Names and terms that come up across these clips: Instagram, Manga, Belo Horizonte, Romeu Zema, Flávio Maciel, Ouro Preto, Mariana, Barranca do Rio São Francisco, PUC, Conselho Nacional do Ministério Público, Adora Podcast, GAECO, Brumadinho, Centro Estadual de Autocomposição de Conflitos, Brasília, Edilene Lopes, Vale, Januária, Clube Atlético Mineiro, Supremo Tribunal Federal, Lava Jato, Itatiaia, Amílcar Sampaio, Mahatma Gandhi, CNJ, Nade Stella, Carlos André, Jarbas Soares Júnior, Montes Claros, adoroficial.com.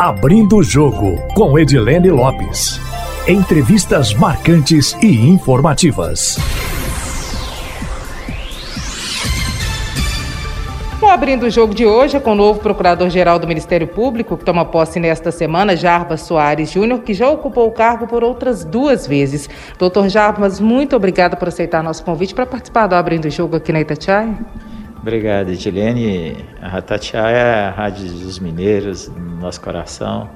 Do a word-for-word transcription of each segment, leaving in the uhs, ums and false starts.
Abrindo o Jogo, com Edilene Lopes. Entrevistas marcantes e informativas. Abrindo o jogo de hoje é com o novo procurador-geral do Ministério Público, que toma posse nesta semana, Jarbas Soares Júnior, que já ocupou o cargo por outras duas vezes. Doutor Jarbas, muito obrigada por aceitar nosso convite para participar do Abrindo o Jogo aqui na Itatiaia. Obrigado, Edilene. A Itatiaia é a rádio dos mineiros, no nosso coração.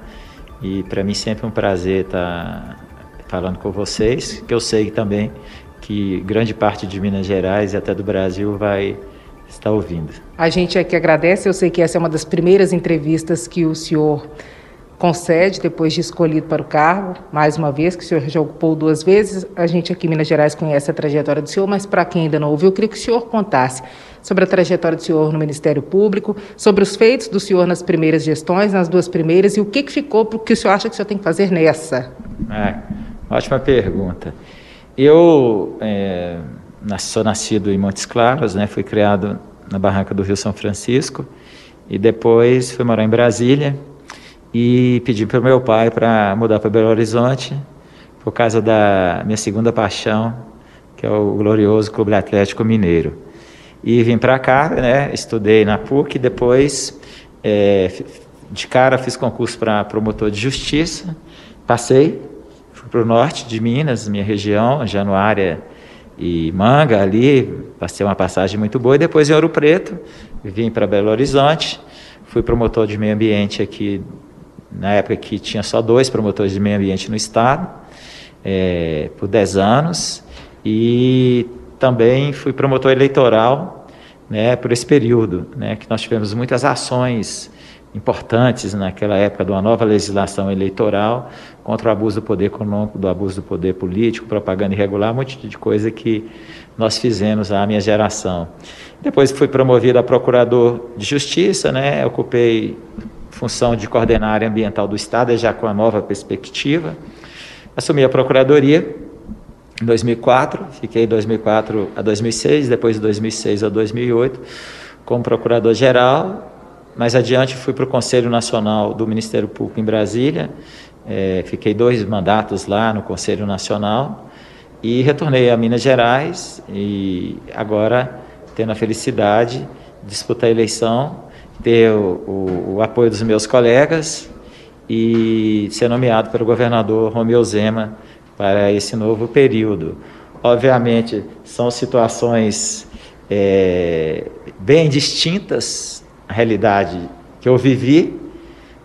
E para mim sempre é um prazer estar falando com vocês, que eu sei também que grande parte de Minas Gerais e até do Brasil vai está ouvindo. A gente aqui agradece. Eu sei que essa é uma das primeiras entrevistas que o senhor concede depois de escolhido para o cargo, mais uma vez, que o senhor já ocupou duas vezes. A gente aqui em Minas Gerais conhece a trajetória do senhor, mas para quem ainda não ouviu, eu queria que o senhor contasse sobre a trajetória do senhor no Ministério Público, sobre os feitos do senhor nas primeiras gestões, nas duas primeiras, e o que, que ficou, o que o senhor acha que o senhor tem que fazer nessa? Ah, ótima pergunta. Eu... É... Sou nascido em Montes Claros, né? Fui criado na Barranca do Rio São Francisco e depois fui morar em Brasília e pedi para o meu pai para mudar para Belo Horizonte por causa da minha segunda paixão, que é o glorioso Clube Atlético Mineiro. E vim para cá, né? Estudei na P U C, depois é, de cara fiz concurso para promotor de justiça, passei, fui para o norte de Minas, minha região, Januária e Manga ali, passei uma passagem muito boa, e depois em Ouro Preto, vim para Belo Horizonte, fui promotor de meio ambiente aqui, na época que tinha só dois promotores de meio ambiente no estado, é, por dez anos, e também fui promotor eleitoral, né, por esse período, né, que nós tivemos muitas ações importantes naquela época de uma nova legislação eleitoral contra o abuso do poder econômico, do abuso do poder político, propaganda irregular, um monte de coisa que nós fizemos, a minha geração. Depois fui promovido a procurador de justiça, né? Ocupei função de coordenar a área ambiental do Estado, já com a nova perspectiva. Assumi a procuradoria em dois mil e quatro, fiquei de dois mil e quatro a dois mil e seis, depois de dois mil e seis a dois mil e oito, como procurador-geral. Mais adiante fui para o Conselho Nacional do Ministério Público em Brasília, é, fiquei dois mandatos lá no Conselho Nacional e retornei a Minas Gerais e agora tendo a felicidade de disputar a eleição, ter o, o, o apoio dos meus colegas e ser nomeado pelo governador Romeu Zema para esse novo período. Obviamente são situações é, bem distintas, a realidade que eu vivi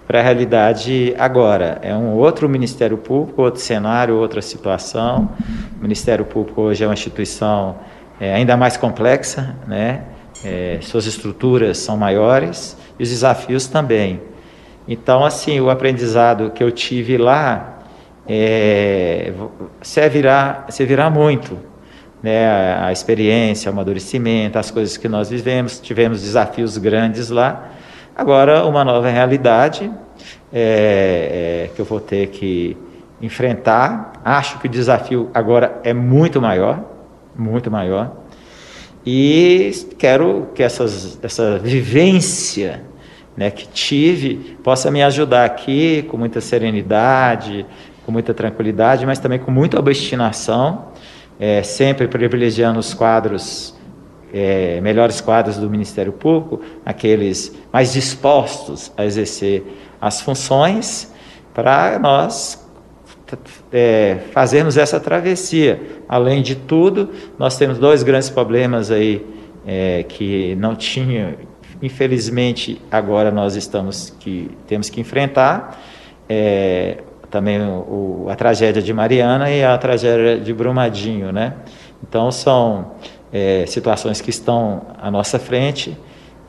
para a realidade agora. É um outro Ministério Público, outro cenário, outra situação. O Ministério Público hoje é uma instituição é, ainda mais complexa, né? É, suas estruturas são maiores e os desafios também. Então, assim, o aprendizado que eu tive lá é, servirá, servirá muito. Né, a experiência, o amadurecimento, as coisas que nós vivemos, tivemos desafios grandes lá. Agora, uma nova realidade é, é, que eu vou ter que enfrentar. Acho que o desafio agora é muito maior, muito maior. E quero que essas, essa vivência, né, que tive possa me ajudar aqui com muita serenidade, com muita tranquilidade, mas também com muita obstinação. É, sempre privilegiando os quadros, é, melhores quadros do Ministério Público, aqueles mais dispostos a exercer as funções, para nós é, fazermos essa travessia. Além de tudo, nós temos dois grandes problemas aí, é, que não tinha, infelizmente, agora nós estamos que, temos que enfrentar, é, também o, a tragédia de Mariana e a tragédia de Brumadinho, né? Então, são é, situações que estão à nossa frente,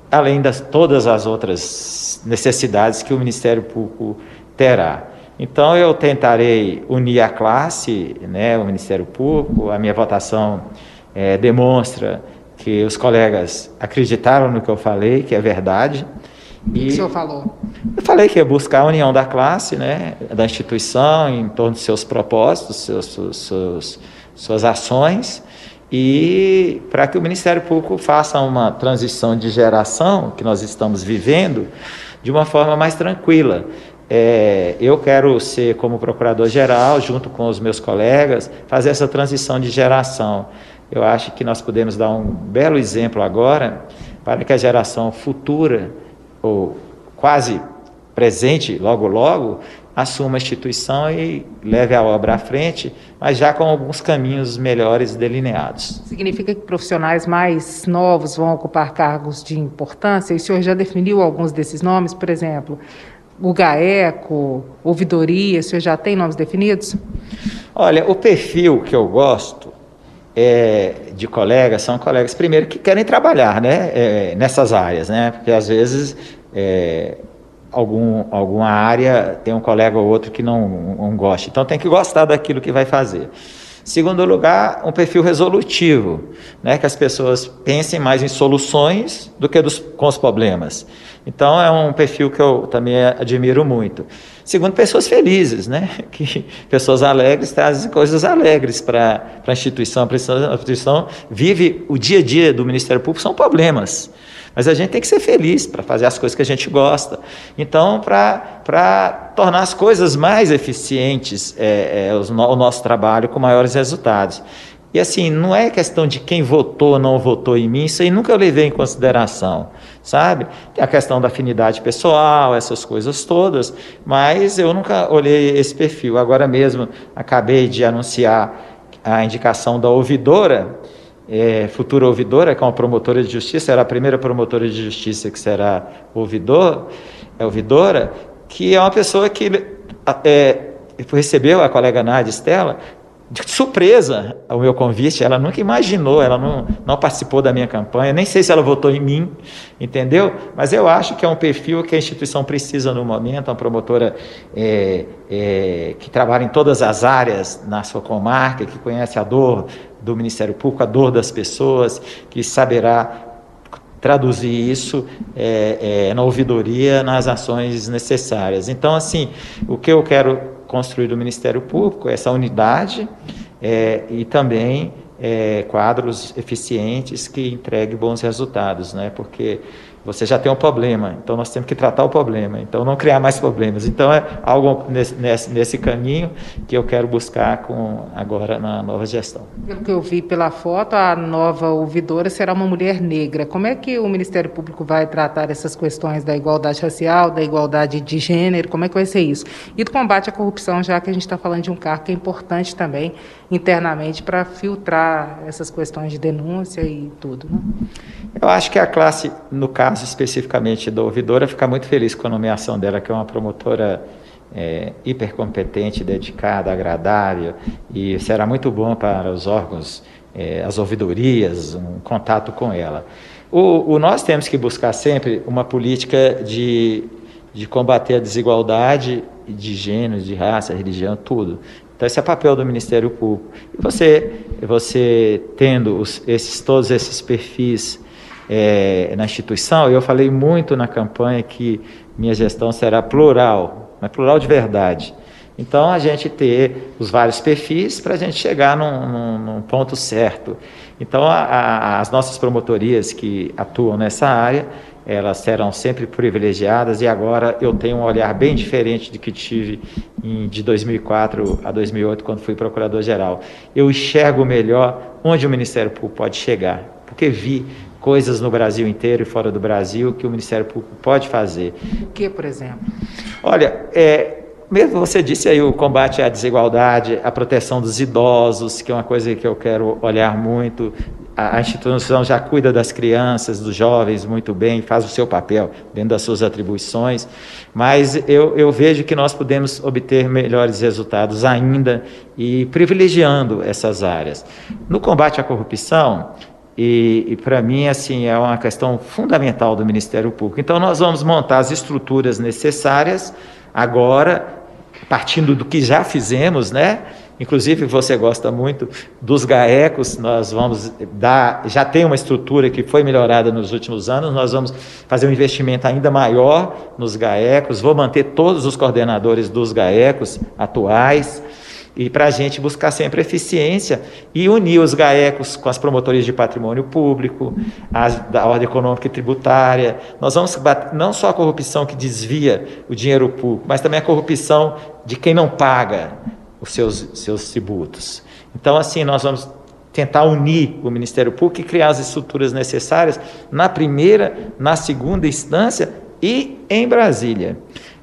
além das todas as outras necessidades que o Ministério Público terá. Então, eu tentarei unir a classe, né, o Ministério Público. A minha votação é, demonstra que os colegas acreditaram no que eu falei, que é verdade. O que o senhor falou? Eu falei que ia buscar a união da classe, né, da instituição, em torno de seus propósitos, seus, seus, suas ações, e para que o Ministério Público faça uma transição de geração que nós estamos vivendo, de uma forma mais tranquila. É, eu quero ser, como procurador-geral, junto com os meus colegas, fazer essa transição de geração. Eu acho que nós podemos dar um belo exemplo agora para que a geração futura, ou quase presente, logo logo, assuma a instituição e leve a obra à frente, mas já com alguns caminhos melhores delineados. Significa que profissionais mais novos vão ocupar cargos de importância? E o senhor já definiu alguns desses nomes, por exemplo, o GAECO, ouvidoria, o senhor já tem nomes definidos? Olha, o perfil que eu gosto é, de colegas, são colegas, primeiro, que querem trabalhar, né, é, nessas áreas, né, porque às vezes... É, Algum, alguma área, tem um colega ou outro que não, não gosta. Então tem que gostar daquilo que vai fazer. Segundo lugar, um perfil resolutivo, né? Que as pessoas pensem mais em soluções do que dos, com os problemas. Então é um perfil que eu também admiro muito. Segundo, pessoas felizes, né? Que pessoas alegres trazem coisas alegres para a instituição. A instituição vive o dia a dia do Ministério Público, são problemas. Mas a gente tem que ser feliz para fazer as coisas que a gente gosta. Então, para tornar as coisas mais eficientes, é, é, o, no, o nosso trabalho com maiores resultados. E assim, não é questão de quem votou ou não votou em mim, isso aí nunca eu levei em consideração, sabe? Tem a questão da afinidade pessoal, essas coisas todas, mas eu nunca olhei esse perfil. Agora mesmo, acabei de anunciar a indicação da ouvidora, É, futura ouvidora, que é uma promotora de justiça, será a primeira promotora de justiça que será ouvidor, é ouvidora, que é uma pessoa que é, recebeu a colega Nade Stella de surpresa o meu convite, ela nunca imaginou, ela não, não participou da minha campanha, nem sei se ela votou em mim, entendeu? Mas eu acho que é um perfil que a instituição precisa no momento, uma promotora é, é, que trabalha em todas as áreas na sua comarca, que conhece a dor do Ministério Público, a dor das pessoas, que saberá traduzir isso é, é, na ouvidoria, nas ações necessárias. Então, assim, o que eu quero construir do Ministério Público é essa unidade é, e também é, quadros eficientes que entreguem bons resultados, né? Porque você já tem um problema, então nós temos que tratar o problema, então não criar mais problemas. Então é algo nesse, nesse, nesse caminho que eu quero buscar com, agora na nova gestão. Pelo que eu vi pela foto, a nova ouvidora será uma mulher negra. Como é que o Ministério Público vai tratar essas questões da igualdade racial, da igualdade de gênero, como é que vai ser isso? E do combate à corrupção, já que a gente está falando de um cargo que é importante também internamente para filtrar essas questões de denúncia e tudo, né? Eu acho que a classe, no caso, especificamente da ouvidora, ficar muito feliz com a nomeação dela, que é uma promotora é, hipercompetente, dedicada, agradável, e será muito bom para os órgãos, é, as ouvidorias, um contato com ela. O, o nós temos que buscar sempre uma política de, de combater a desigualdade de gênero, de raça, religião, tudo. Então, esse é o papel do Ministério Público. E você, você tendo os, esses, todos esses perfis É, na instituição, eu falei muito na campanha que minha gestão será plural, mas plural de verdade. Então, a gente ter os vários perfis para a gente chegar num, num, num ponto certo. Então, a, a, as nossas promotorias que atuam nessa área, elas serão sempre privilegiadas, e agora eu tenho um olhar bem diferente do que tive em, de dois mil e quatro a dois mil e oito, quando fui procurador-geral. Eu enxergo melhor onde o Ministério Público pode chegar, porque vi coisas no Brasil inteiro e fora do Brasil que o Ministério Público pode fazer. O que, por exemplo? Olha, é, mesmo você disse aí o combate à desigualdade, a proteção dos idosos, que é uma coisa que eu quero olhar muito. A, a instituição já cuida das crianças, dos jovens muito bem, faz o seu papel dentro das suas atribuições, mas eu, eu vejo que nós podemos obter melhores resultados ainda e privilegiando essas áreas. No combate à corrupção, E, e para mim, assim, é uma questão fundamental do Ministério Público. Então, nós vamos montar as estruturas necessárias agora, partindo do que já fizemos, né? Inclusive, você gosta muito dos GAECOs, nós vamos dar, já tem uma estrutura que foi melhorada nos últimos anos, nós vamos fazer um investimento ainda maior nos GAECOs, vou manter todos os coordenadores dos GAECOs atuais, E para a gente buscar sempre eficiência e unir os GAECOs com as promotorias de patrimônio público, as da ordem econômica e tributária. Nós vamos combater não só a corrupção que desvia o dinheiro público, mas também a corrupção de quem não paga os seus, seus tributos. Então, assim, nós vamos tentar unir o Ministério Público e criar as estruturas necessárias na primeira, na segunda instância e em Brasília.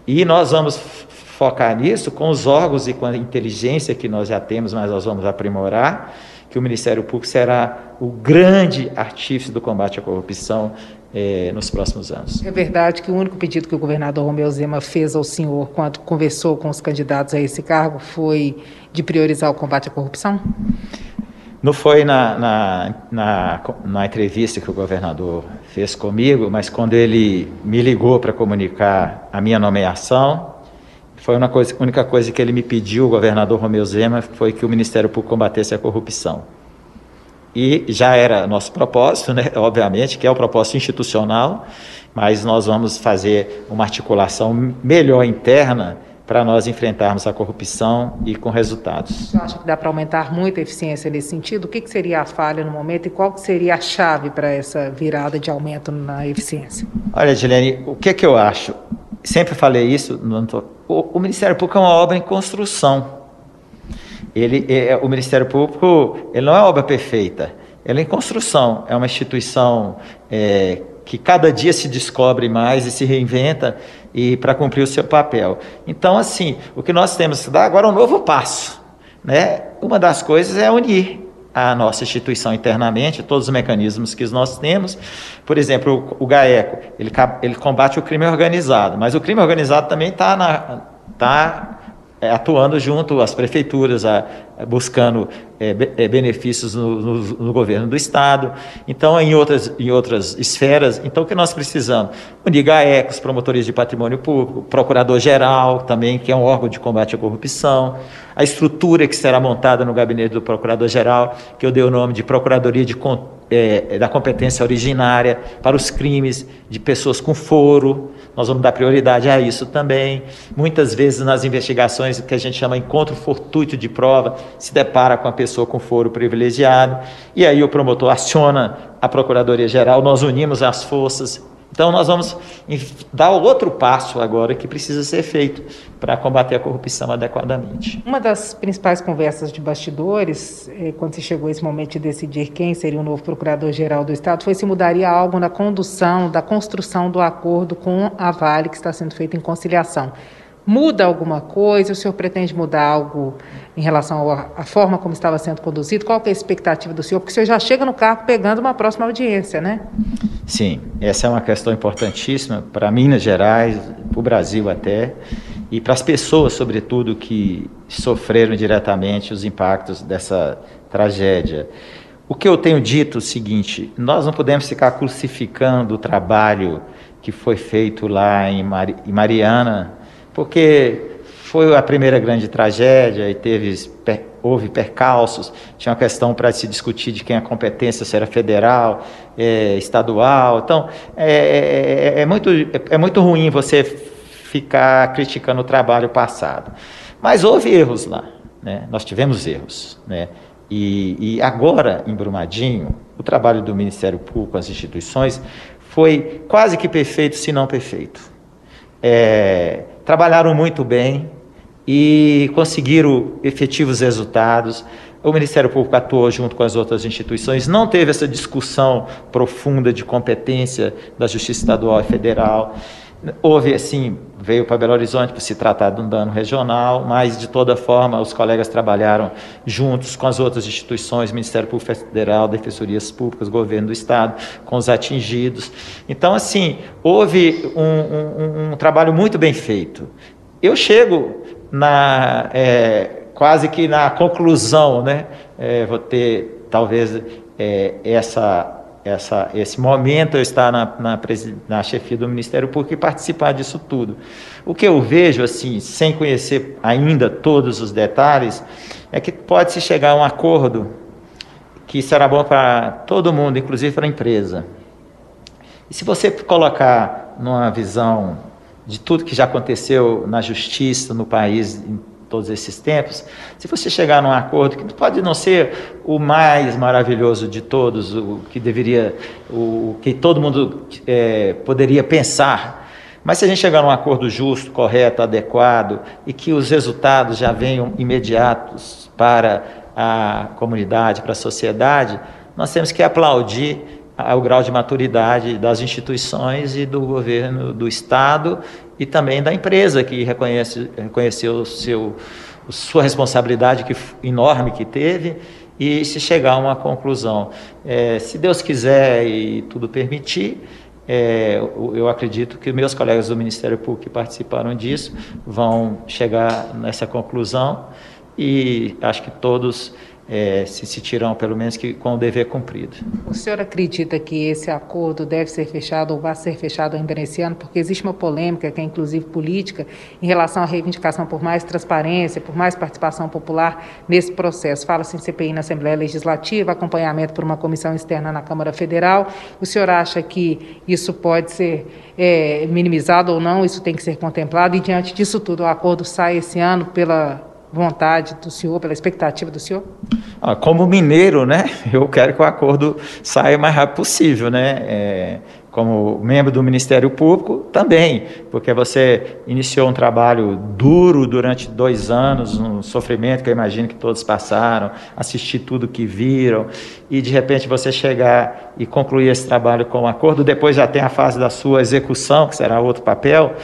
E nós vamos focar nisso com os órgãos e com a inteligência que nós já temos, mas nós vamos aprimorar, que o Ministério Público será o grande artífice do combate à corrupção eh, nos próximos anos. É verdade que o único pedido que o governador Romeu Zema fez ao senhor quando conversou com os candidatos a esse cargo foi de priorizar o combate à corrupção? Não foi na, na, na, na entrevista que o governador fez comigo, mas quando ele me ligou para comunicar a minha nomeação, foi uma coisa, a única coisa que ele me pediu, o governador Romeu Zema, foi que o Ministério Público combatesse a corrupção. E já era nosso propósito, né? Obviamente, que é o propósito institucional, mas nós vamos fazer uma articulação melhor interna para nós enfrentarmos a corrupção e com resultados. Você acha que dá para aumentar muito a eficiência nesse sentido? O que, que seria a falha no momento e qual que seria a chave para essa virada de aumento na eficiência? Olha, Edilene, o que, que eu acho? Sempre falei isso, não tô... o, o Ministério Público é uma obra em construção. Ele, é, o Ministério Público ele não é uma obra perfeita, ela é em construção, é uma instituição é, que cada dia se descobre mais e se reinventa e para cumprir o seu papel. Então, assim, o que nós temos que dar agora é um novo passo, né? Uma das coisas é unir a nossa instituição internamente, todos os mecanismos que nós temos. Por exemplo, o GAECO, ele, ele combate o crime organizado, mas o crime organizado também está na... Tá atuando junto às prefeituras, a, a, buscando é, be, é, benefícios no, no, no governo do Estado, então em outras, em outras esferas. Então o que nós precisamos? Unir GAECOs, promotorias de patrimônio público, procurador-geral também, que é um órgão de combate à corrupção, a estrutura que será montada no gabinete do procurador-geral, que eu dei o nome de Procuradoria de, é, da Competência Originária para os crimes de pessoas com foro. Nós vamos dar prioridade a isso também. Muitas vezes nas investigações, que a gente chama encontro fortuito de prova, se depara com a pessoa com foro privilegiado, e aí o promotor aciona a Procuradoria-Geral, nós unimos as forças. Então nós vamos dar o outro passo agora que precisa ser feito para combater a corrupção adequadamente. Uma das principais conversas de bastidores, quando se chegou esse momento de decidir quem seria o novo Procurador-Geral do Estado, foi se mudaria algo na condução da construção do acordo com a Vale, que está sendo feito em conciliação. Muda alguma coisa? O senhor pretende mudar algo em relação à forma como estava sendo conduzido? Qual que é a expectativa do senhor? Porque o senhor já chega no cargo pegando uma próxima audiência, né? Sim, essa é uma questão importantíssima para Minas Gerais, para o Brasil até, e para as pessoas, sobretudo, que sofreram diretamente os impactos dessa tragédia. O que eu tenho dito é o seguinte: nós não podemos ficar crucificando o trabalho que foi feito lá em Mariana, porque foi a primeira grande tragédia e teve, houve percalços, tinha uma questão para se discutir de quem a competência, se era federal, é, estadual. Então, é, é, é, muito, é, é muito ruim você ficar criticando o trabalho passado. Mas houve erros lá, né? Nós tivemos erros, né? E, e agora, em Brumadinho, o trabalho do Ministério Público, as instituições, foi quase que perfeito, se não perfeito. É, trabalharam muito bem e conseguiram efetivos resultados. O Ministério Público atuou junto com as outras instituições, não teve essa discussão profunda de competência da Justiça Estadual e Federal. Houve, assim, veio para Belo Horizonte para se tratar de um dano regional, mas, de toda forma, os colegas trabalharam juntos com as outras instituições, Ministério Público Federal, Defensorias Públicas, Governo do Estado, com os atingidos. Então, assim, houve um, um, um trabalho muito bem feito. Eu chego na, é, quase que na conclusão, né? É, vou ter, talvez, é, essa... Essa, esse momento eu estar na, na, na chefia do Ministério Público e participar disso tudo. O que eu vejo, assim, sem conhecer ainda todos os detalhes, é que pode-se chegar a um acordo que será bom para todo mundo, inclusive para a empresa. E se você colocar numa visão de tudo que já aconteceu na justiça, no país, todos esses tempos, se você chegar num acordo que pode não ser o mais maravilhoso de todos, o que deveria, o que todo mundo é, poderia pensar, mas se a gente chegar num acordo justo, correto, adequado, e que os resultados já venham imediatos para a comunidade, para a sociedade, nós temos que aplaudir o grau de maturidade das instituições e do governo do Estado e também da empresa, que reconhece, reconheceu o seu, sua responsabilidade que, enorme que teve, e se chegar a uma conclusão. É, se Deus quiser e tudo permitir, é, eu acredito que meus colegas do Ministério Público que participaram disso vão chegar nessa conclusão e acho que todos... É, se sentirão, pelo menos, que, com o dever cumprido. O senhor acredita que esse acordo deve ser fechado ou vai ser fechado ainda nesse ano? Porque existe uma polêmica, que é inclusive política, em relação à reivindicação por mais transparência, por mais participação popular nesse processo. Fala-se em C P I na Assembleia Legislativa, acompanhamento por uma comissão externa na Câmara Federal. O senhor acha que isso pode ser é, minimizado ou não? Isso tem que ser contemplado? E, diante disso tudo, o acordo sai esse ano pela... vontade do senhor, pela expectativa do senhor? Como mineiro, né, eu quero que o acordo saia o mais rápido possível, né, é, como membro do Ministério Público também, porque você iniciou um trabalho duro durante dois anos, um sofrimento que eu imagino que todos passaram, assistir tudo que viram, e de repente você chegar e concluir esse trabalho com o acordo, depois já tem a fase da sua execução, que será outro papel,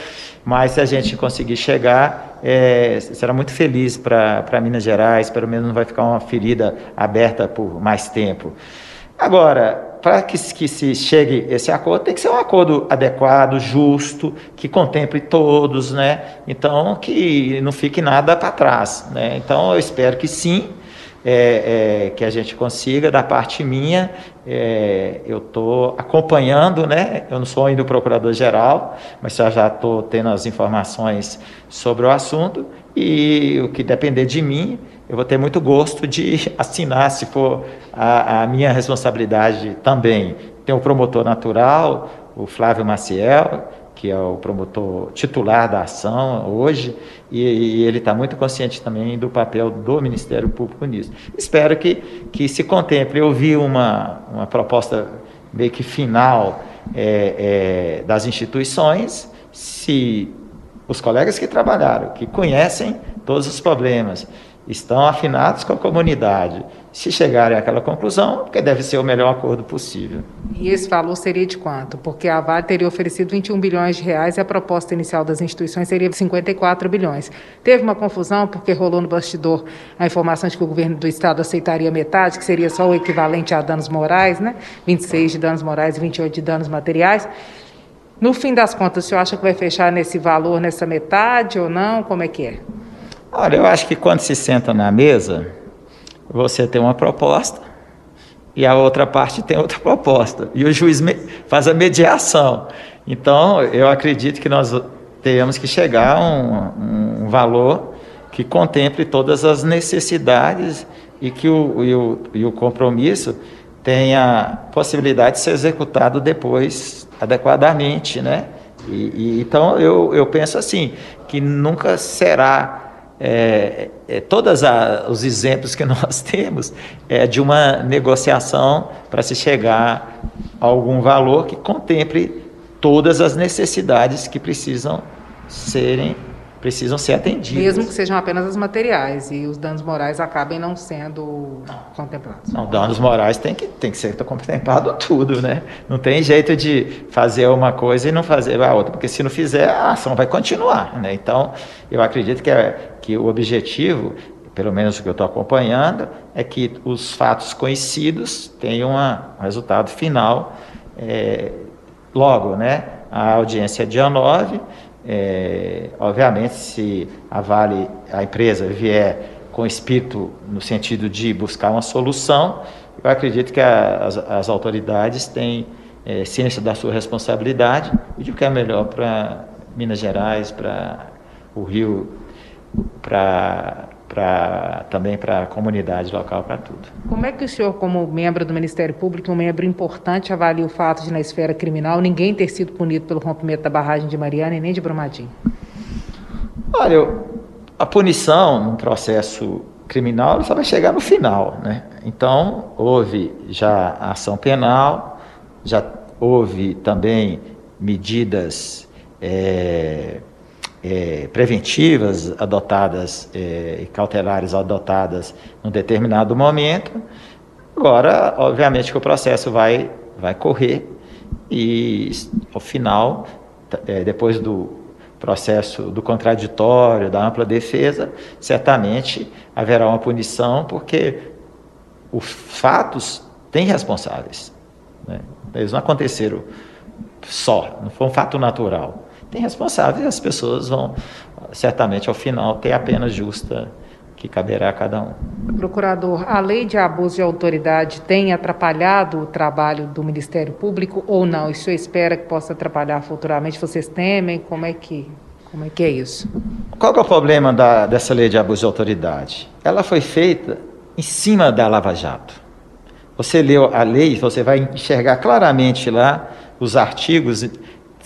mas se a gente conseguir chegar, é, será muito feliz para Minas Gerais, pelo menos não vai ficar uma ferida aberta por mais tempo. Agora, para que, que se chegue esse acordo, tem que ser um acordo adequado, justo, que contemple todos, né? Então, que não fique nada para trás, né? Então, eu espero que sim, é, é, que a gente consiga. Da parte minha, é, eu estou acompanhando, né? Eu não sou ainda o procurador-geral, mas eu já estou tendo as informações sobre o assunto e o que depender de mim, eu vou ter muito gosto de assinar, se for a, a minha responsabilidade também. Tem o promotor natural, o Flávio Maciel, que é o promotor titular da ação hoje, e, e ele está muito consciente também do papel do Ministério Público nisso. Espero que, que se contemple. Eu vi uma, uma proposta meio que final é, é, das instituições, se os colegas que trabalharam, que conhecem todos os problemas, estão afinados com a comunidade. Se chegarem àquela conclusão, que deve ser o melhor acordo possível. E esse valor seria de quanto? Porque a Vale teria oferecido vinte e um bilhões de reais e a proposta inicial das instituições seria de cinquenta e quatro bilhões. Teve uma confusão porque rolou no bastidor a informação de que o governo do Estado aceitaria metade, que seria só o equivalente a danos morais, né? vinte e seis de danos morais e vinte e oito de danos materiais. No fim das contas, o senhor acha que vai fechar nesse valor, nessa metade ou não? Como é que é? Olha, eu acho que quando se senta na mesa, você tem uma proposta e a outra parte tem outra proposta. E o juiz faz a mediação. Então, eu acredito que nós temos que chegar a um, um valor que contemple todas as necessidades e que o, e o, e o compromisso tenha possibilidade de ser executado depois adequadamente, né? E, e, então, eu, eu penso assim, que nunca será... É, é, todos os exemplos que nós temos é de uma negociação para se chegar a algum valor que contemple todas as necessidades que precisam, serem, precisam ser atendidas. Mesmo que sejam apenas os materiais e os danos morais acabem não sendo não. contemplados. Não, danos morais tem que, tem que ser contemplado tudo, né? Não tem jeito de fazer uma coisa e não fazer a outra, porque se não fizer, a ação vai continuar, né? Então, eu acredito que é que o objetivo, pelo menos o que eu estou acompanhando, é que os fatos conhecidos tenham um resultado final é, logo, né? A audiência é dia nove, é, obviamente se a Vale, a empresa vier com espírito no sentido de buscar uma solução, eu acredito que a, as, as autoridades têm é, ciência da sua responsabilidade e do que é melhor para Minas Gerais, para o Rio, Pra, pra, também para a comunidade local, para tudo. Como é que o senhor, como membro do Ministério Público, um membro importante, avalia o fato de, na esfera criminal, ninguém ter sido punido pelo rompimento da barragem de Mariana e nem de Brumadinho? Olha, eu, A punição num processo criminal só vai chegar no final, né? Então, houve já a ação penal, já houve também medidas é, é, preventivas adotadas e é, cautelares adotadas num determinado momento. Agora, obviamente que o processo vai, vai correr e, ao final, é, depois do processo do contraditório, da ampla defesa, certamente haverá uma punição, porque os fatos têm responsáveis, né? Eles não aconteceram só, não foi um fato natural. Tem responsáveis e as pessoas vão, certamente, ao final, ter a pena justa que caberá a cada um. Procurador, a lei de abuso de autoridade tem atrapalhado o trabalho do Ministério Público ou não? E o senhor espera que possa atrapalhar futuramente? Vocês temem? Como é que, como é, que é isso? Qual que é o problema da, dessa lei de abuso de autoridade? Ela foi feita em cima da Lava Jato. Você leu a lei, você vai enxergar claramente lá os artigos,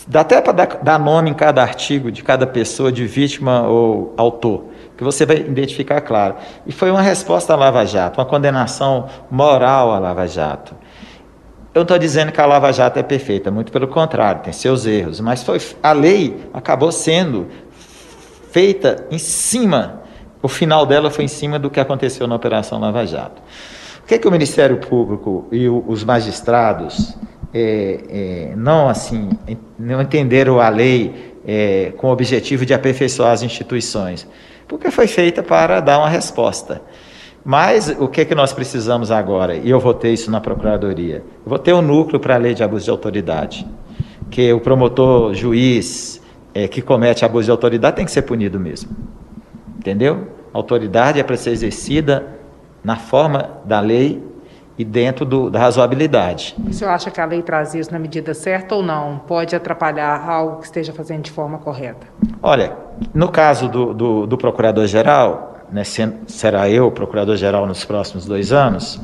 dá até para dar, dar nome em cada artigo de cada pessoa, de vítima ou autor, que você vai identificar claro. E foi uma resposta à Lava Jato, uma condenação moral à Lava Jato. Eu não estou dizendo que a Lava Jato é perfeita, muito pelo contrário, tem seus erros, mas foi, a lei acabou sendo feita em cima, o final dela foi em cima do que aconteceu na Operação Lava Jato. O que é que o Ministério Público e o, os magistrados é, é, não, assim, não entenderam a lei é, com o objetivo de aperfeiçoar as instituições? Porque foi feita para dar uma resposta. Mas o que, é que nós precisamos agora? E eu votei isso na Procuradoria. Eu votei um núcleo para a lei de abuso de autoridade, que o promotor, juiz é, que comete abuso de autoridade tem que ser punido mesmo. Entendeu? A autoridade é para ser exercida na forma da lei e dentro do, da razoabilidade. O senhor acha que a lei traz isso na medida certa ou não? Pode atrapalhar algo que esteja fazendo de forma correta? Olha, no caso do, do, do procurador-geral, né, será eu procurador-geral nos próximos dois anos,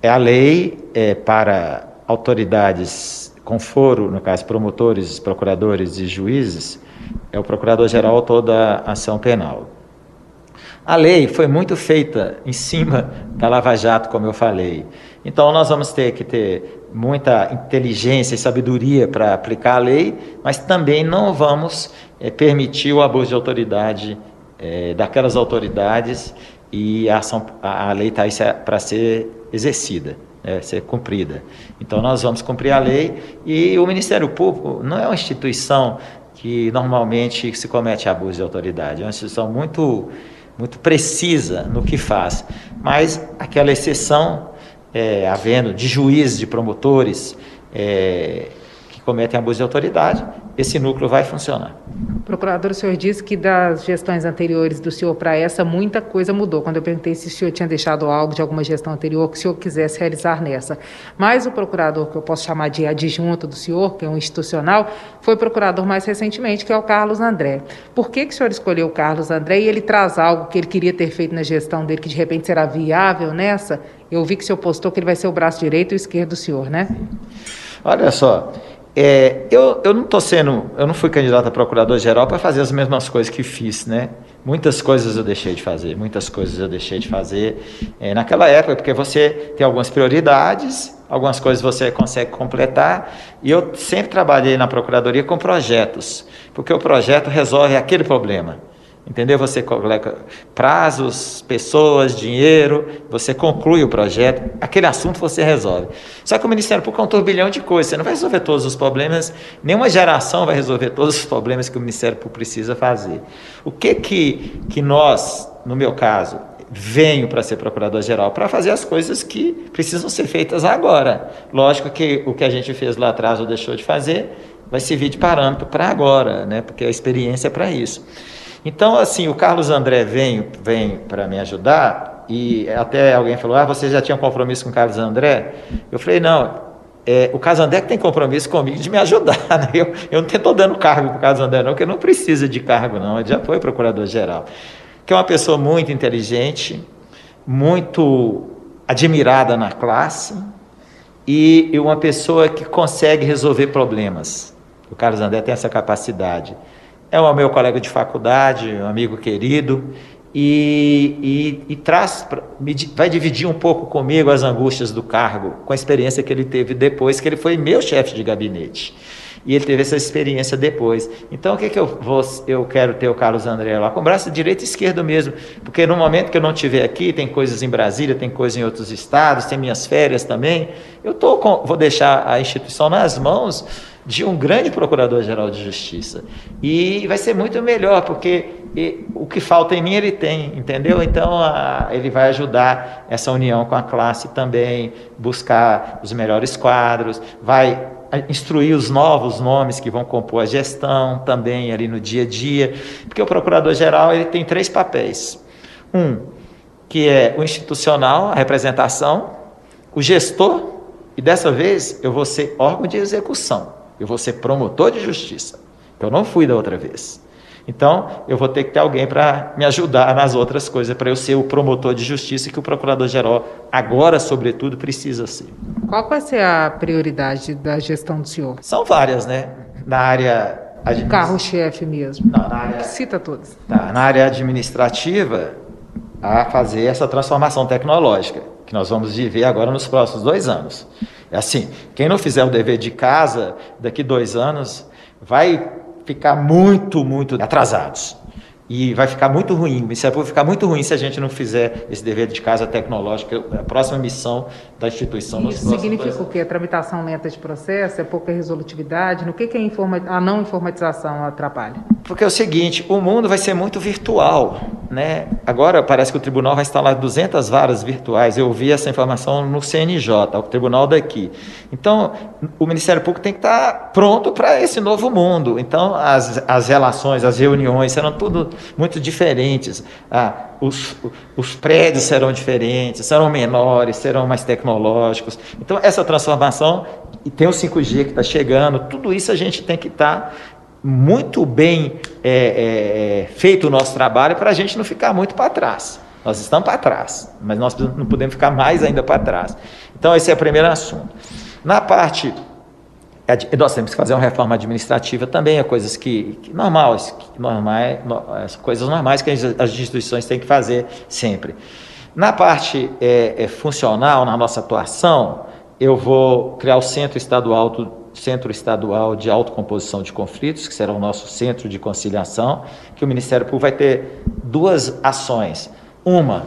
é a lei é, para autoridades com foro, no caso promotores, procuradores e juízes, é o procurador-geral toda a ação penal. A lei foi muito feita em cima da Lava Jato, como eu falei. Então, nós vamos ter que ter muita inteligência e sabedoria para aplicar a lei, mas também não vamos é, permitir o abuso de autoridade é, daquelas autoridades e a, ação, a, a lei está aí para ser exercida, é, ser cumprida. Então, nós vamos cumprir a lei e o Ministério Público não é uma instituição que normalmente se comete abuso de autoridade, é uma instituição muito... muito precisa no que faz, mas aquela exceção, é, havendo de juízes, de promotores é, que cometem abuso de autoridade, esse núcleo vai funcionar. Procurador, o senhor disse que das gestões anteriores do senhor para essa, muita coisa mudou. Quando eu perguntei se o senhor tinha deixado algo de alguma gestão anterior que o senhor quisesse realizar nessa. Mas o procurador, que eu posso chamar de adjunto do senhor, que é um institucional, foi procurador mais recentemente, que é o Carlos André. Por que, que o senhor escolheu o Carlos André e ele traz algo que ele queria ter feito na gestão dele, que de repente será viável nessa? Eu vi que o senhor postou que ele vai ser o braço direito e o esquerdo do senhor, né? Olha só... É, eu, eu não tô sendo, eu não fui candidato a procurador-geral para fazer as mesmas coisas que fiz, né? Muitas coisas eu deixei de fazer, muitas coisas eu deixei de fazer é, naquela época, porque você tem algumas prioridades, algumas coisas você consegue completar, e eu sempre trabalhei na Procuradoria com projetos, porque o projeto resolve aquele problema, entendeu? Você coloca prazos, pessoas, dinheiro, você conclui o projeto, aquele assunto você resolve. Só que o Ministério Público é um turbilhão de coisas, você não vai resolver todos os problemas, nenhuma geração vai resolver todos os problemas que o Ministério Público precisa fazer. O que que, que nós, no meu caso, venho para ser procurador-geral? Para fazer as coisas que precisam ser feitas agora. Lógico que o que a gente fez lá atrás ou deixou de fazer vai servir de parâmetro para agora, né? Porque a experiência é para isso. Então, assim, o Carlos André vem, vem para me ajudar, e até alguém falou, ah, você já tinha um compromisso com o Carlos André? Eu falei, não, é, o Carlos André que tem compromisso comigo de me ajudar, né? eu, eu não estou dando cargo para o Carlos André não, porque ele não precisa de cargo não, ele já foi procurador-geral, que é uma pessoa muito inteligente, muito admirada na classe, e, e uma pessoa que consegue resolver problemas. O Carlos André tem essa capacidade. é o meu colega de faculdade, um amigo querido, e, e, e traz, vai dividir um pouco comigo as angústias do cargo, com a experiência que ele teve depois, que ele foi meu chefe de gabinete. E ele teve essa experiência depois. Então, o que, que eu, vou, eu quero ter o Carlos André lá? Com o braço direito e esquerdo mesmo. Porque no momento que eu não estiver aqui, tem coisas em Brasília, tem coisas em outros estados, tem minhas férias também. Eu tô com, vou deixar a instituição nas mãos de um grande procurador-geral de justiça. E vai ser muito melhor, porque o que falta em mim ele tem, entendeu? Então, a, ele vai ajudar essa união com a classe também, buscar os melhores quadros, vai instruir os novos nomes que vão compor a gestão também ali no dia a dia, porque o procurador-geral ele tem três papéis. Um, que é o institucional, a representação, o gestor, e dessa vez eu vou ser órgão de execução, eu vou ser promotor de justiça, que eu não fui da outra vez. Então, eu vou ter que ter alguém para me ajudar nas outras coisas, para eu ser o promotor de justiça que o procurador-geral, agora, sobretudo, precisa ser. Qual vai ser a prioridade da gestão do senhor? São várias, né? Na área administrativa. Carro-chefe mesmo. Não, na área... Cita todas. Tá, na área administrativa, a fazer essa transformação tecnológica, que nós vamos viver agora nos próximos dois anos. É assim, quem não fizer o dever de casa, daqui dois anos, vai ficar muito, muito atrasados. E vai ficar muito ruim. O Ministério Público vai ficar muito ruim se a gente não fizer esse dever de casa tecnológica, a próxima missão da instituição. Isso significa o quê? A tramitação lenta de processo? É pouca resolutividade? No que, que a, informa... a não informatização atrapalha? Porque é o seguinte, o mundo vai ser muito virtual, né? Agora parece que o tribunal vai instalar duzentas varas virtuais. Eu vi essa informação no C N J, o tribunal daqui. Então, o Ministério Público tem que estar pronto para esse novo mundo. Então, as, as relações, as reuniões, serão tudo muito diferentes, ah, os, os prédios serão diferentes, serão menores, serão mais tecnológicos. Então essa transformação, e tem o cinco G que está chegando, tudo isso a gente tem que estar tá muito bem é, é, feito o nosso trabalho para a gente não ficar muito para trás. Nós estamos para trás, mas nós não podemos ficar mais ainda para trás. Então esse é o primeiro assunto. Na parte... Nós temos que fazer uma reforma administrativa também, é coisas que, que normais, que normais, coisas normais que as instituições têm que fazer sempre. Na parte é, é, funcional, na nossa atuação, eu vou criar o Centro Estadual, do, Centro Estadual de Autocomposição de Conflitos, que será o nosso centro de conciliação, que o Ministério Público vai ter duas ações. Uma,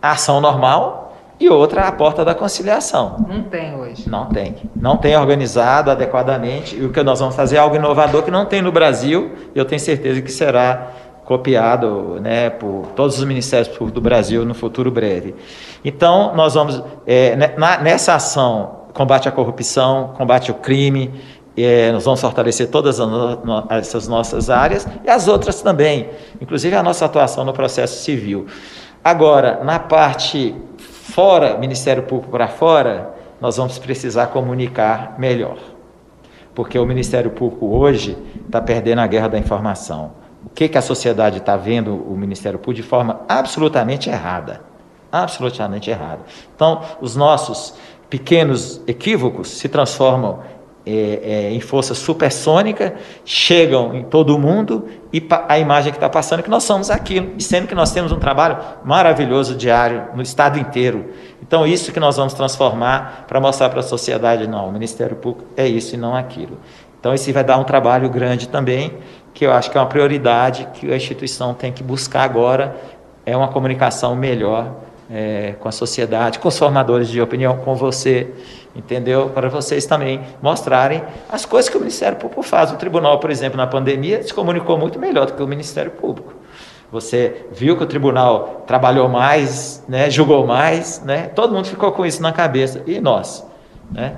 a ação normal, e outra, a porta da conciliação. Não tem hoje. Não tem. Não tem organizado adequadamente. E o que nós vamos fazer é algo inovador que não tem no Brasil. E eu tenho certeza que será copiado, né, por todos os ministérios públicos do Brasil no futuro breve. Então, nós vamos... É, na, nessa ação, combate à corrupção, combate ao crime... É, nós vamos fortalecer todas as no, essas nossas áreas e as outras também. Inclusive, a nossa atuação no processo civil. Agora, na parte... Fora, Ministério Público para fora, nós vamos precisar comunicar melhor. Porque o Ministério Público hoje está perdendo a guerra da informação. O que, que a sociedade está vendo o Ministério Público de forma absolutamente errada. Absolutamente errada. Então, os nossos pequenos equívocos se transformam é, é, em força supersônica, chegam em todo o mundo e a imagem que está passando é que nós somos aquilo, e sendo que nós temos um trabalho maravilhoso diário no estado inteiro. Então isso que nós vamos transformar para mostrar para a sociedade, não, o Ministério Público é isso e não aquilo. Então esse vai dar um trabalho grande também, que eu acho que é uma prioridade que a instituição tem que buscar agora, é uma comunicação melhor é, com a sociedade, com os formadores de opinião, com você, entendeu? Para vocês também mostrarem as coisas que o Ministério Público faz. O tribunal, por exemplo, na pandemia, se comunicou muito melhor do que o Ministério Público. Você viu que o tribunal trabalhou mais, né? Julgou mais, né? Todo mundo ficou com isso na cabeça. E nós? Né?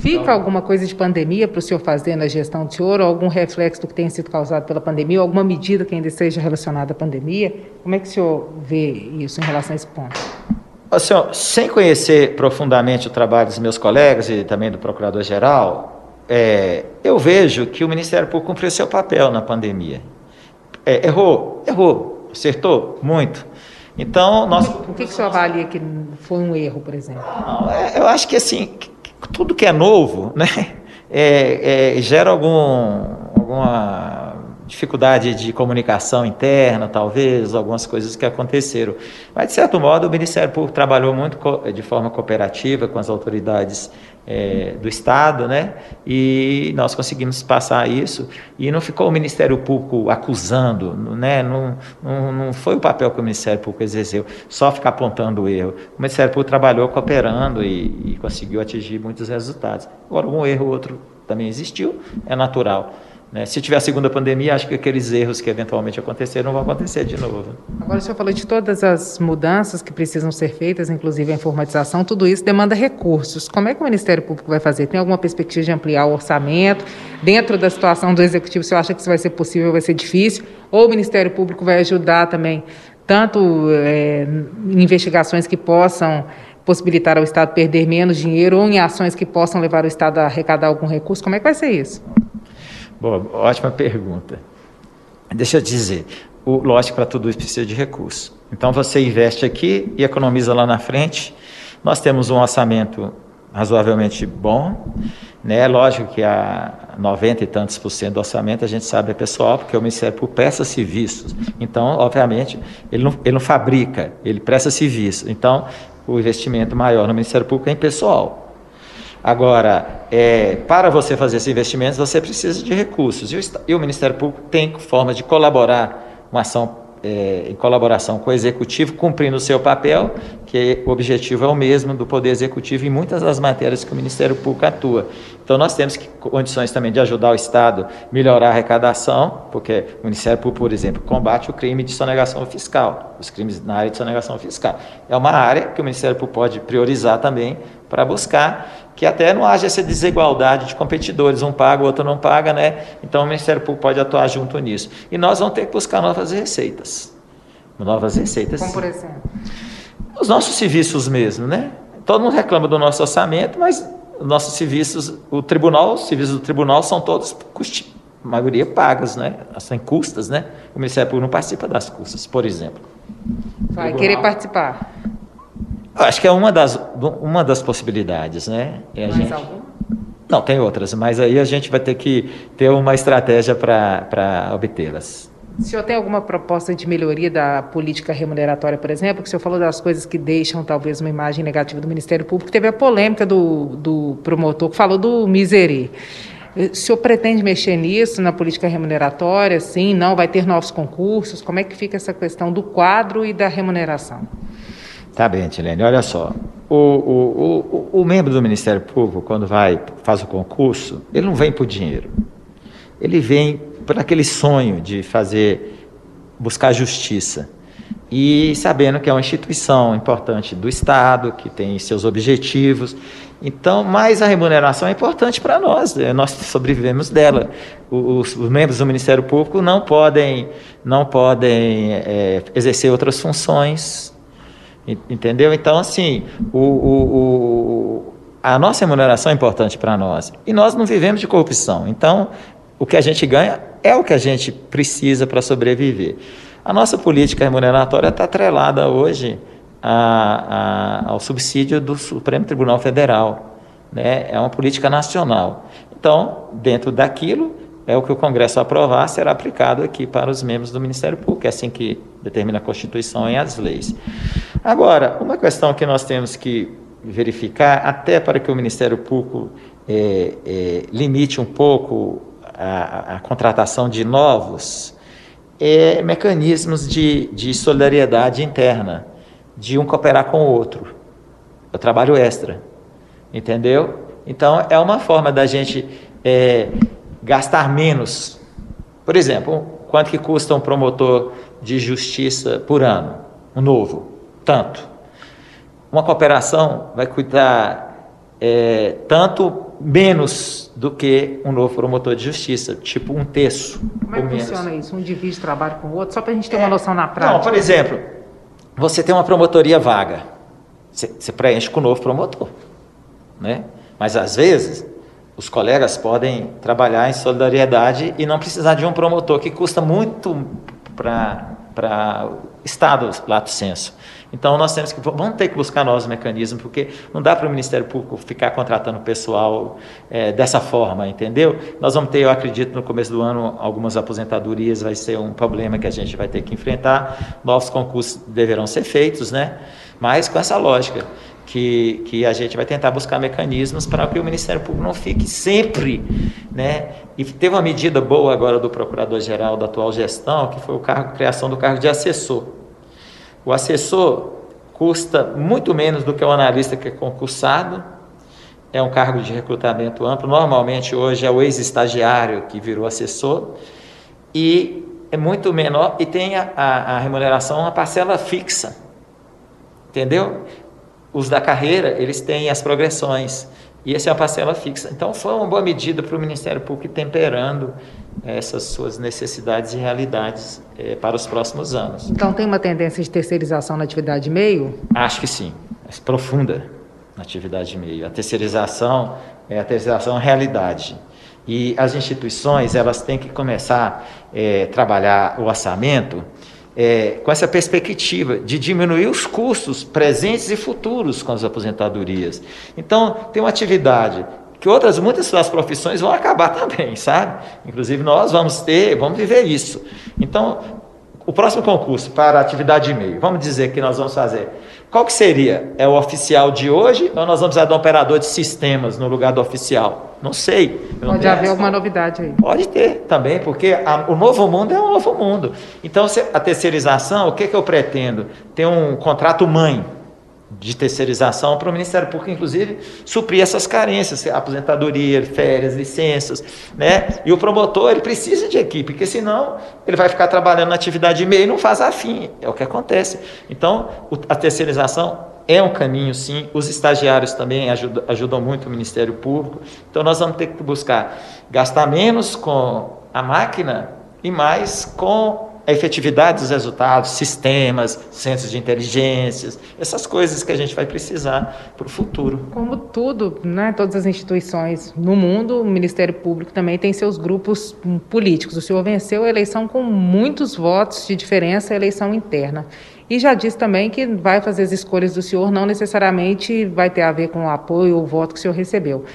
Fica então... alguma coisa de pandemia para o senhor fazer na gestão do senhor, ou algum reflexo do que tenha sido causado pela pandemia, ou alguma medida que ainda seja relacionada à pandemia? Como é que o senhor vê isso em relação a esse ponto? Senhor, sem conhecer profundamente o trabalho dos meus colegas e também do Procurador-Geral, é, eu vejo que o Ministério Público cumpriu seu papel na pandemia. É, errou, errou, acertou muito. Então, nós... O que, que o senhor avalia que foi um erro, por exemplo? Não, eu acho que assim, tudo que é novo, né, é, é, gera algum, alguma dificuldade de comunicação interna, talvez, algumas coisas que aconteceram. Mas, de certo modo, o Ministério Público trabalhou muito de forma cooperativa com as autoridades é, do Estado, né? E nós conseguimos passar isso, e não ficou o Ministério Público acusando, né? Não, não, não foi o papel que o Ministério Público exerceu, só ficar apontando o erro. O Ministério Público trabalhou cooperando e, e conseguiu atingir muitos resultados. Agora, um erro ou outro também existiu, é natural. Se tiver a segunda pandemia, acho que aqueles erros que eventualmente aconteceram vão acontecer de novo. Agora, o senhor falou de todas as mudanças que precisam ser feitas, inclusive a informatização, tudo isso demanda recursos. Como é que o Ministério Público vai fazer? Tem alguma perspectiva de ampliar o orçamento? Dentro da situação do Executivo, o senhor acha que isso vai ser possível, vai ser difícil? Ou o Ministério Público vai ajudar também, tanto é, em investigações que possam possibilitar ao Estado perder menos dinheiro, ou em ações que possam levar o Estado a arrecadar algum recurso? Como é que vai ser isso? Bom, ótima pergunta. Deixa eu dizer, o, lógico, para tudo isso precisa de recurso. Então, você investe aqui e economiza lá na frente. Nós temos um orçamento razoavelmente bom, né? Lógico que há noventa e tantos por cento do orçamento a gente sabe é pessoal, porque o Ministério Público presta serviços. Então, obviamente, ele não, ele não fabrica, ele presta serviço. Então, o investimento maior no Ministério Público é em pessoal. Agora, é, para você fazer esses investimentos, você precisa de recursos. E o, e o Ministério Público tem forma de colaborar, uma ação é, em colaboração com o Executivo, cumprindo o seu papel, que o objetivo é o mesmo do Poder Executivo em muitas das matérias que o Ministério Público atua. Então, nós temos que, condições também de ajudar o Estado a melhorar a arrecadação, porque o Ministério Público, por exemplo, combate o crime de sonegação fiscal, os crimes na área de sonegação fiscal. É uma área que o Ministério Público pode priorizar também, para buscar que até não haja essa desigualdade de competidores, um paga, o outro não paga, né? Então o Ministério Público pode atuar junto nisso. E nós vamos ter que buscar novas receitas. Novas receitas. Como por exemplo? Os nossos serviços mesmo, né? Todo mundo reclama do nosso orçamento, mas os nossos serviços, o tribunal, os serviços do tribunal são todos, a maioria pagos, né? Sem custas, né? O Ministério Público não participa das custas, por exemplo. Vai tribunal, querer participar. Acho que é uma das, uma das possibilidades, né? E a gente... Não, tem outras, mas aí a gente vai ter que ter uma estratégia para obtê-las. O senhor tem alguma proposta de melhoria da política remuneratória, por exemplo? Que o senhor falou das coisas que deixam, talvez, uma imagem negativa do Ministério Público. Teve a polêmica do, do promotor que falou do miserê. O senhor pretende mexer nisso, na política remuneratória? Sim, não? Vai ter novos concursos? Como é que fica essa questão do quadro e da remuneração? Tá bem, Edilene, olha só, o, o, o, o membro do Ministério Público, quando vai, faz o concurso, ele não vem por dinheiro, ele vem por aquele sonho de fazer, buscar justiça, e sabendo que é uma instituição importante do Estado, que tem seus objetivos. Então, mas a remuneração é importante para nós, nós sobrevivemos dela. Os, os membros do Ministério Público não podem, não podem é, exercer outras funções. Entendeu? Então, assim, o, o, o, a nossa remuneração é importante para nós. E nós não vivemos de corrupção. Então, o que a gente ganha é o que a gente precisa para sobreviver. A nossa política remuneratória está atrelada hoje a, a, ao subsídio do Supremo Tribunal Federal, né? É uma política nacional. Então, dentro daquilo, é o que o Congresso aprovar, será aplicado aqui para os membros do Ministério Público, é assim que determina a Constituição e as leis. Agora, uma questão que nós temos que verificar, até para que o Ministério Público é, é, limite um pouco a, a contratação de novos, é mecanismos de, de solidariedade interna, de um cooperar com o outro. É trabalho extra, entendeu? Então, é uma forma da gente... É, gastar menos. Por exemplo, quanto que custa um promotor de justiça por ano? Um novo, tanto. Uma cooperação vai custar é, tanto menos do que um novo promotor de justiça, tipo um terço. Como é que funciona menos. Isso? Um divide trabalho com o outro, só para a gente ter é, uma noção na prática. Não, por exemplo, você tem uma promotoria vaga, você, você preenche com um novo promotor, né? Mas às vezes... Os colegas podem trabalhar em solidariedade e não precisar de um promotor que custa muito para para Estado lato sensu. Então, nós temos que, vamos ter que buscar novos mecanismos, porque não dá para o Ministério Público ficar contratando pessoal é, dessa forma, entendeu? Nós vamos ter, eu acredito, no começo do ano, algumas aposentadorias, vai ser um problema que a gente vai ter que enfrentar, novos concursos deverão ser feitos, né? Mas com essa lógica, que, que a gente vai tentar buscar mecanismos para que o Ministério Público não fique sempre, né? E teve uma medida boa agora do Procurador-Geral da atual gestão, que foi o cargo, a criação do cargo de assessor. O assessor custa muito menos do que o analista que é concursado, é um cargo de recrutamento amplo, normalmente hoje é o ex-estagiário que virou assessor, e é muito menor, e tem a, a, a remuneração, uma parcela fixa, entendeu? Os da carreira, eles têm as progressões, e essa é uma parcela fixa. Então, foi uma boa medida para o Ministério Público temperando essas suas necessidades e realidades é, para os próximos anos. Então, tem uma tendência de terceirização na atividade meio? Acho que sim, é profunda na atividade meio. A terceirização é a terceirização realidade. E as instituições, elas têm que começar a é, trabalhar o orçamento é, com essa perspectiva de diminuir os custos presentes e futuros com as aposentadorias. Então, tem uma atividade que outras, muitas das profissões vão acabar também, sabe? Inclusive, nós vamos ter, vamos viver isso. Então, o próximo concurso para atividade de meio, vamos dizer que nós vamos fazer. Qual que seria? É o oficial de hoje ou nós vamos precisar de um operador de sistemas no lugar do oficial? Não sei. Não Pode haver alguma novidade aí. Pode ter também, porque a, o novo mundo é um novo mundo. Então, se, a terceirização, o que, que eu pretendo? Ter um contrato mãe de terceirização para o Ministério Público, inclusive, suprir essas carências, aposentadoria, férias, licenças, né? E o promotor, ele precisa de equipe, porque senão ele vai ficar trabalhando na atividade de meio e não faz afim, é o que acontece. Então, a terceirização é um caminho, sim, os estagiários também ajudam, ajudam muito o Ministério Público, então nós vamos ter que buscar gastar menos com a máquina e mais com a efetividade dos resultados, sistemas, centros de inteligências, essas coisas que a gente vai precisar para o futuro. Como tudo, né, todas as instituições no mundo, o Ministério Público também tem seus grupos políticos. O senhor venceu a eleição com muitos votos de diferença, a eleição interna. E já disse também que vai fazer as escolhas do senhor, não necessariamente vai ter a ver com o apoio ou o voto que o senhor recebeu.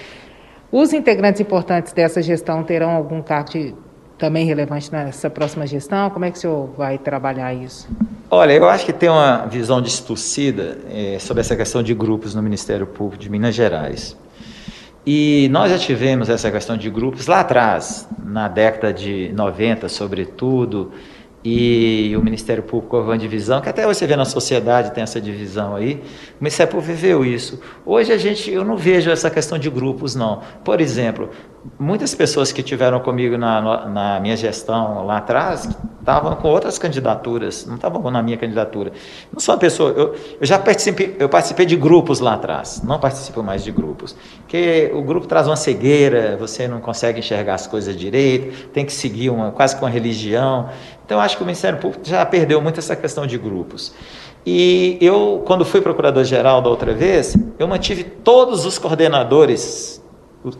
Os integrantes importantes dessa gestão terão algum cargo de também relevante nessa próxima gestão? Como é que o senhor vai trabalhar isso? Olha, eu acho que tem uma visão distorcida é, sobre essa questão de grupos no Ministério Público de Minas Gerais. E nós já tivemos essa questão de grupos lá atrás, na década de noventa, sobretudo, e o Ministério Público houve uma divisão, que até hoje você vê na sociedade, tem essa divisão aí, o Ministério Público viveu isso. Hoje a gente, eu não vejo essa questão de grupos, não. Por exemplo, muitas pessoas que tiveram comigo na, na minha gestão lá atrás estavam com outras candidaturas, não estavam na minha candidatura. Não sou uma pessoa, eu, eu já participei, eu participei de grupos lá atrás, não participo mais de grupos, porque o grupo traz uma cegueira, você não consegue enxergar as coisas direito, tem que seguir uma, quase com uma religião. Então, acho que o Ministério Público já perdeu muito essa questão de grupos. E eu, quando fui procurador-geral da outra vez, eu mantive todos os coordenadores,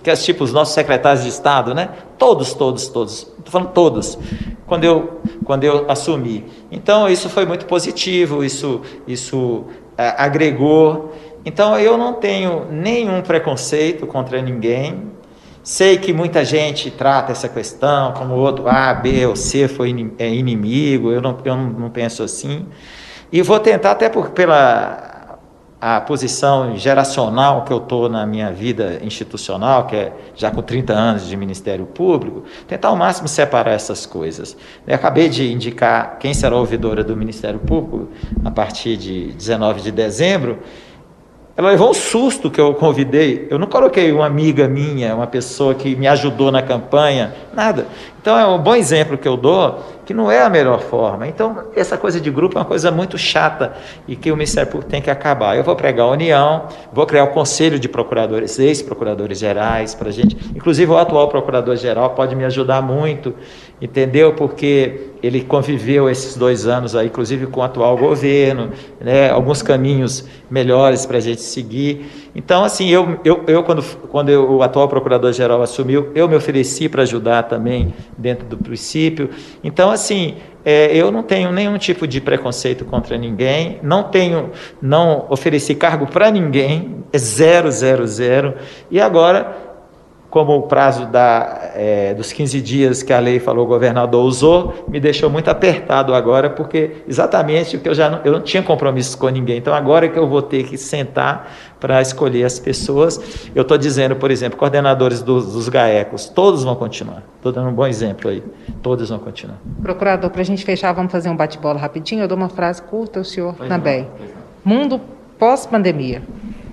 que é tipo os nossos secretários de Estado, né? Todos, todos, todos. Estou falando todos. Quando eu, quando eu assumi. Então, isso foi muito positivo, isso, isso é, agregou. Então, eu não tenho nenhum preconceito contra ninguém. Sei que muita gente trata essa questão como o outro A, B ou C foi inimigo, eu não, eu não penso assim. E vou tentar, até por, pela a posição geracional que eu estou na minha vida institucional, que é já com trinta anos de Ministério Público, tentar ao máximo separar essas coisas. Eu acabei de indicar quem será a ouvidora do Ministério Público a partir de dezenove de dezembro, Ela levou um susto que eu convidei, eu não coloquei uma amiga minha, uma pessoa que me ajudou na campanha, nada. Então é um bom exemplo que eu dou, que não é a melhor forma. Então essa coisa de grupo é uma coisa muito chata e que o Ministério Público tem que acabar. Eu vou pregar a união, vou criar o Conselho de Procuradores, ex-procuradores gerais para a gente, inclusive o atual procurador-geral pode me ajudar muito entendeu? Porque ele conviveu esses dois anos aí, inclusive com o atual governo, né? Alguns caminhos melhores para a gente seguir. Então, assim, eu, eu, eu quando, quando eu, o atual procurador-geral assumiu, eu me ofereci para ajudar também dentro do princípio. Então, assim, é, eu não tenho nenhum tipo de preconceito contra ninguém, não tenho, não ofereci cargo para ninguém, é zero, zero, zero. E agora, como o prazo da, é, dos quinze dias que a lei falou, o governador usou, me deixou muito apertado agora, porque exatamente porque eu já não, eu não tinha compromisso com ninguém. Então, agora que eu vou ter que sentar para escolher as pessoas, eu estou dizendo, por exemplo, coordenadores dos, dos GAECOs, todos vão continuar. Estou dando um bom exemplo aí, todos vão continuar. Procurador, para a gente fechar, vamos fazer um bate-bola rapidinho, eu dou uma frase curta, o senhor pois também. Não, não. Mundo pós-pandemia.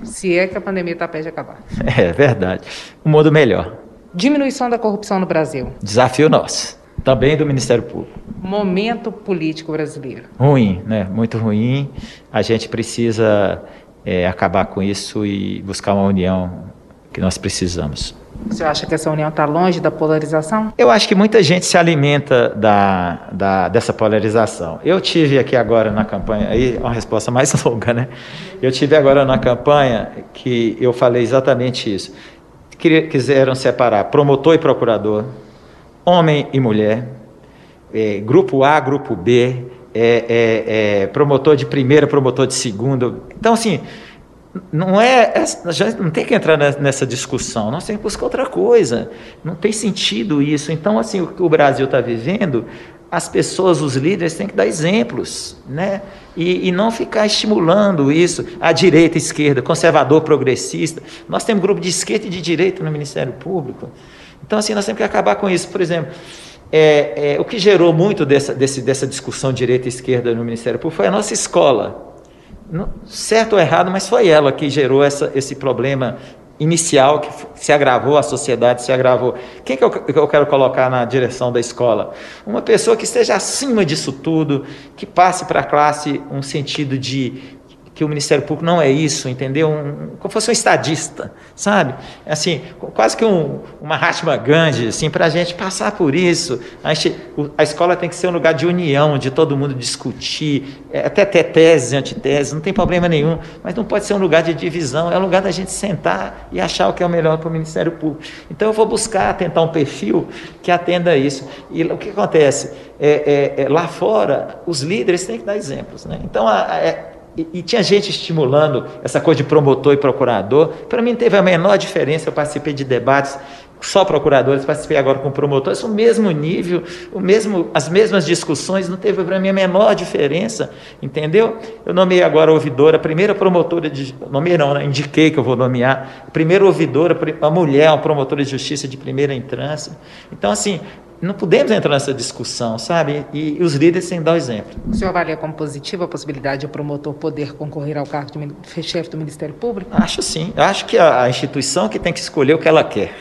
Se é que a pandemia está perto de acabar. É verdade. Um mundo melhor. Diminuição da corrupção no Brasil. Desafio nosso. Também do Ministério Público. Momento político brasileiro. Ruim, né? Muito ruim. A gente precisa é, acabar com isso e buscar uma união que nós precisamos. Você acha que essa união está longe da polarização? Eu acho que muita gente se alimenta da, da, dessa polarização. Eu tive aqui agora na campanha, aí é uma resposta mais longa, né? Eu tive agora na campanha que eu falei exatamente isso. Quiseram separar promotor e procurador, homem e mulher, é, grupo A, grupo B, é, é, é, promotor de primeira, promotor de segunda. Então, assim, não é, não tem que entrar nessa discussão, nós temos que buscar outra coisa, não tem sentido isso. Então, assim, o que o Brasil está vivendo, as pessoas, os líderes têm que dar exemplos, né? E, e não ficar estimulando isso, a direita, a esquerda, conservador, progressista. Nós temos grupo de esquerda e de direita no Ministério Público, então, assim, nós temos que acabar com isso. Por exemplo, é, é, o que gerou muito dessa, desse, dessa discussão direita e esquerda no Ministério Público foi a nossa escola. Certo ou errado, mas foi ela que gerou essa, esse problema inicial que se agravou, a sociedade se agravou. Quem que eu, que eu quero colocar na direção da escola? Uma pessoa que esteja acima disso tudo, que passe para a classe um sentido de que o Ministério Público não é isso, entendeu? Um, como fosse um estadista, sabe? Assim, quase que um, uma Mahatma Gandhi, assim, para a gente passar por isso. A, gente, a escola tem que ser um lugar de união, de todo mundo discutir, até ter teses e antiteses, não tem problema nenhum, mas não pode ser um lugar de divisão, é um lugar da gente sentar e achar o que é o melhor para o Ministério Público. Então eu vou buscar, tentar um perfil que atenda isso. E o que acontece? É, é, é, lá fora, os líderes têm que dar exemplos, né? Então, a, a E, e tinha gente estimulando essa coisa de promotor e procurador. Para mim, teve a menor diferença. Eu participei de debates só procuradores, participei agora com promotores, o mesmo nível, o mesmo, as mesmas discussões, não teve para mim a menor diferença, entendeu? Eu nomeei agora a ouvidora, a primeira promotora de... Nomeei não, né? Indiquei que eu vou nomear. A primeira ouvidora, a mulher, uma promotora de justiça de primeira instância. Então, assim, não podemos entrar nessa discussão, sabe? E, e os líderes têm que dar o exemplo. O senhor avalia como positiva a possibilidade de o promotor poder concorrer ao cargo de chefe do Ministério Público? Acho sim. Acho que a, a instituição que tem que escolher o que ela quer,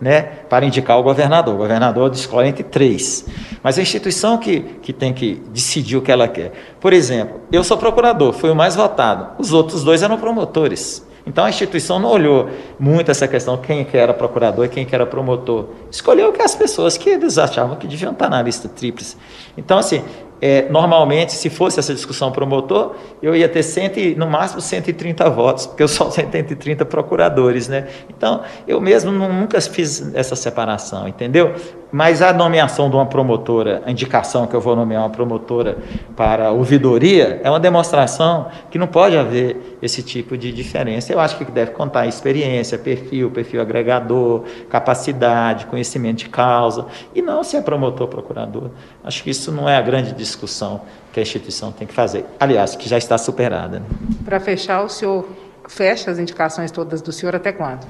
né? Para indicar o governador. O governador escolhe entre três. Mas a instituição que, que tem que decidir o que ela quer. Por exemplo, eu sou procurador, fui o mais votado. Os outros dois eram promotores. Então, a instituição não olhou muito essa questão, quem que era procurador e quem que era promotor. Escolheu que as pessoas que eles achavam que deviam estar na lista tríplice. Então, assim, é, normalmente, se fosse essa discussão promotor, eu ia ter cem, no máximo cento e trinta votos, porque eu sou cento e trinta procuradores, né? Então, eu mesmo nunca fiz essa separação, entendeu? Mas a nomeação de uma promotora, a indicação que eu vou nomear uma promotora para ouvidoria, é uma demonstração que não pode haver esse tipo de diferença. Eu acho que deve contar experiência, perfil, perfil agregador, capacidade, conhecimento de causa, e não se é promotor, procurador. Acho que isso não é a grande discussão que a instituição tem que fazer. Aliás, que já está superada, né? Para fechar, o senhor fecha as indicações todas do senhor até quando?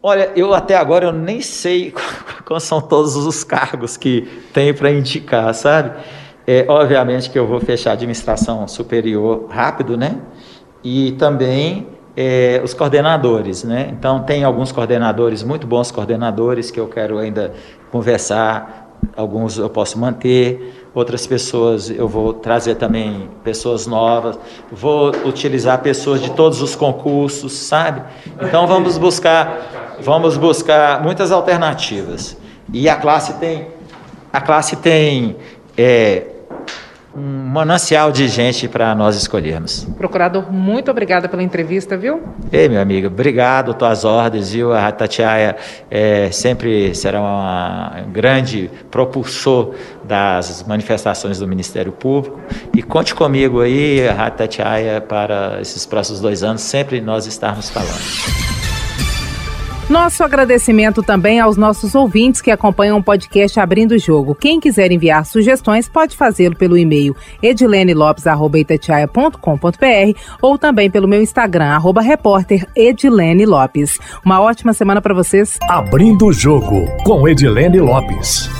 Olha, eu até agora eu nem sei quais são todos os cargos que tem para indicar, sabe? É, obviamente que eu vou fechar a administração superior rápido, né? E também é, os coordenadores, né? Então, tem alguns coordenadores, muito bons coordenadores, que eu quero ainda conversar. Alguns eu posso manter, outras pessoas eu vou trazer também pessoas novas, vou utilizar pessoas de todos os concursos, sabe? Então vamos buscar, vamos buscar muitas alternativas. E a classe tem a classe tem é, um manancial de gente para nós escolhermos. Procurador, muito obrigada pela entrevista, viu? Ei, meu amigo, obrigado, tuas ordens, viu? A Itatiaia é, sempre será uma, um grande propulsor das manifestações do Ministério Público e conte comigo aí, a Itatiaia, para esses próximos dois anos, sempre nós estarmos falando. Nosso agradecimento também aos nossos ouvintes que acompanham o podcast Abrindo o Jogo. Quem quiser enviar sugestões pode fazê-lo pelo e-mail edilene lopes arroba itatiaia ponto com ponto br ou também pelo meu Instagram, arroba repórter Edilene Lopes. Uma ótima semana para vocês. Abrindo o Jogo com Edilene Lopes.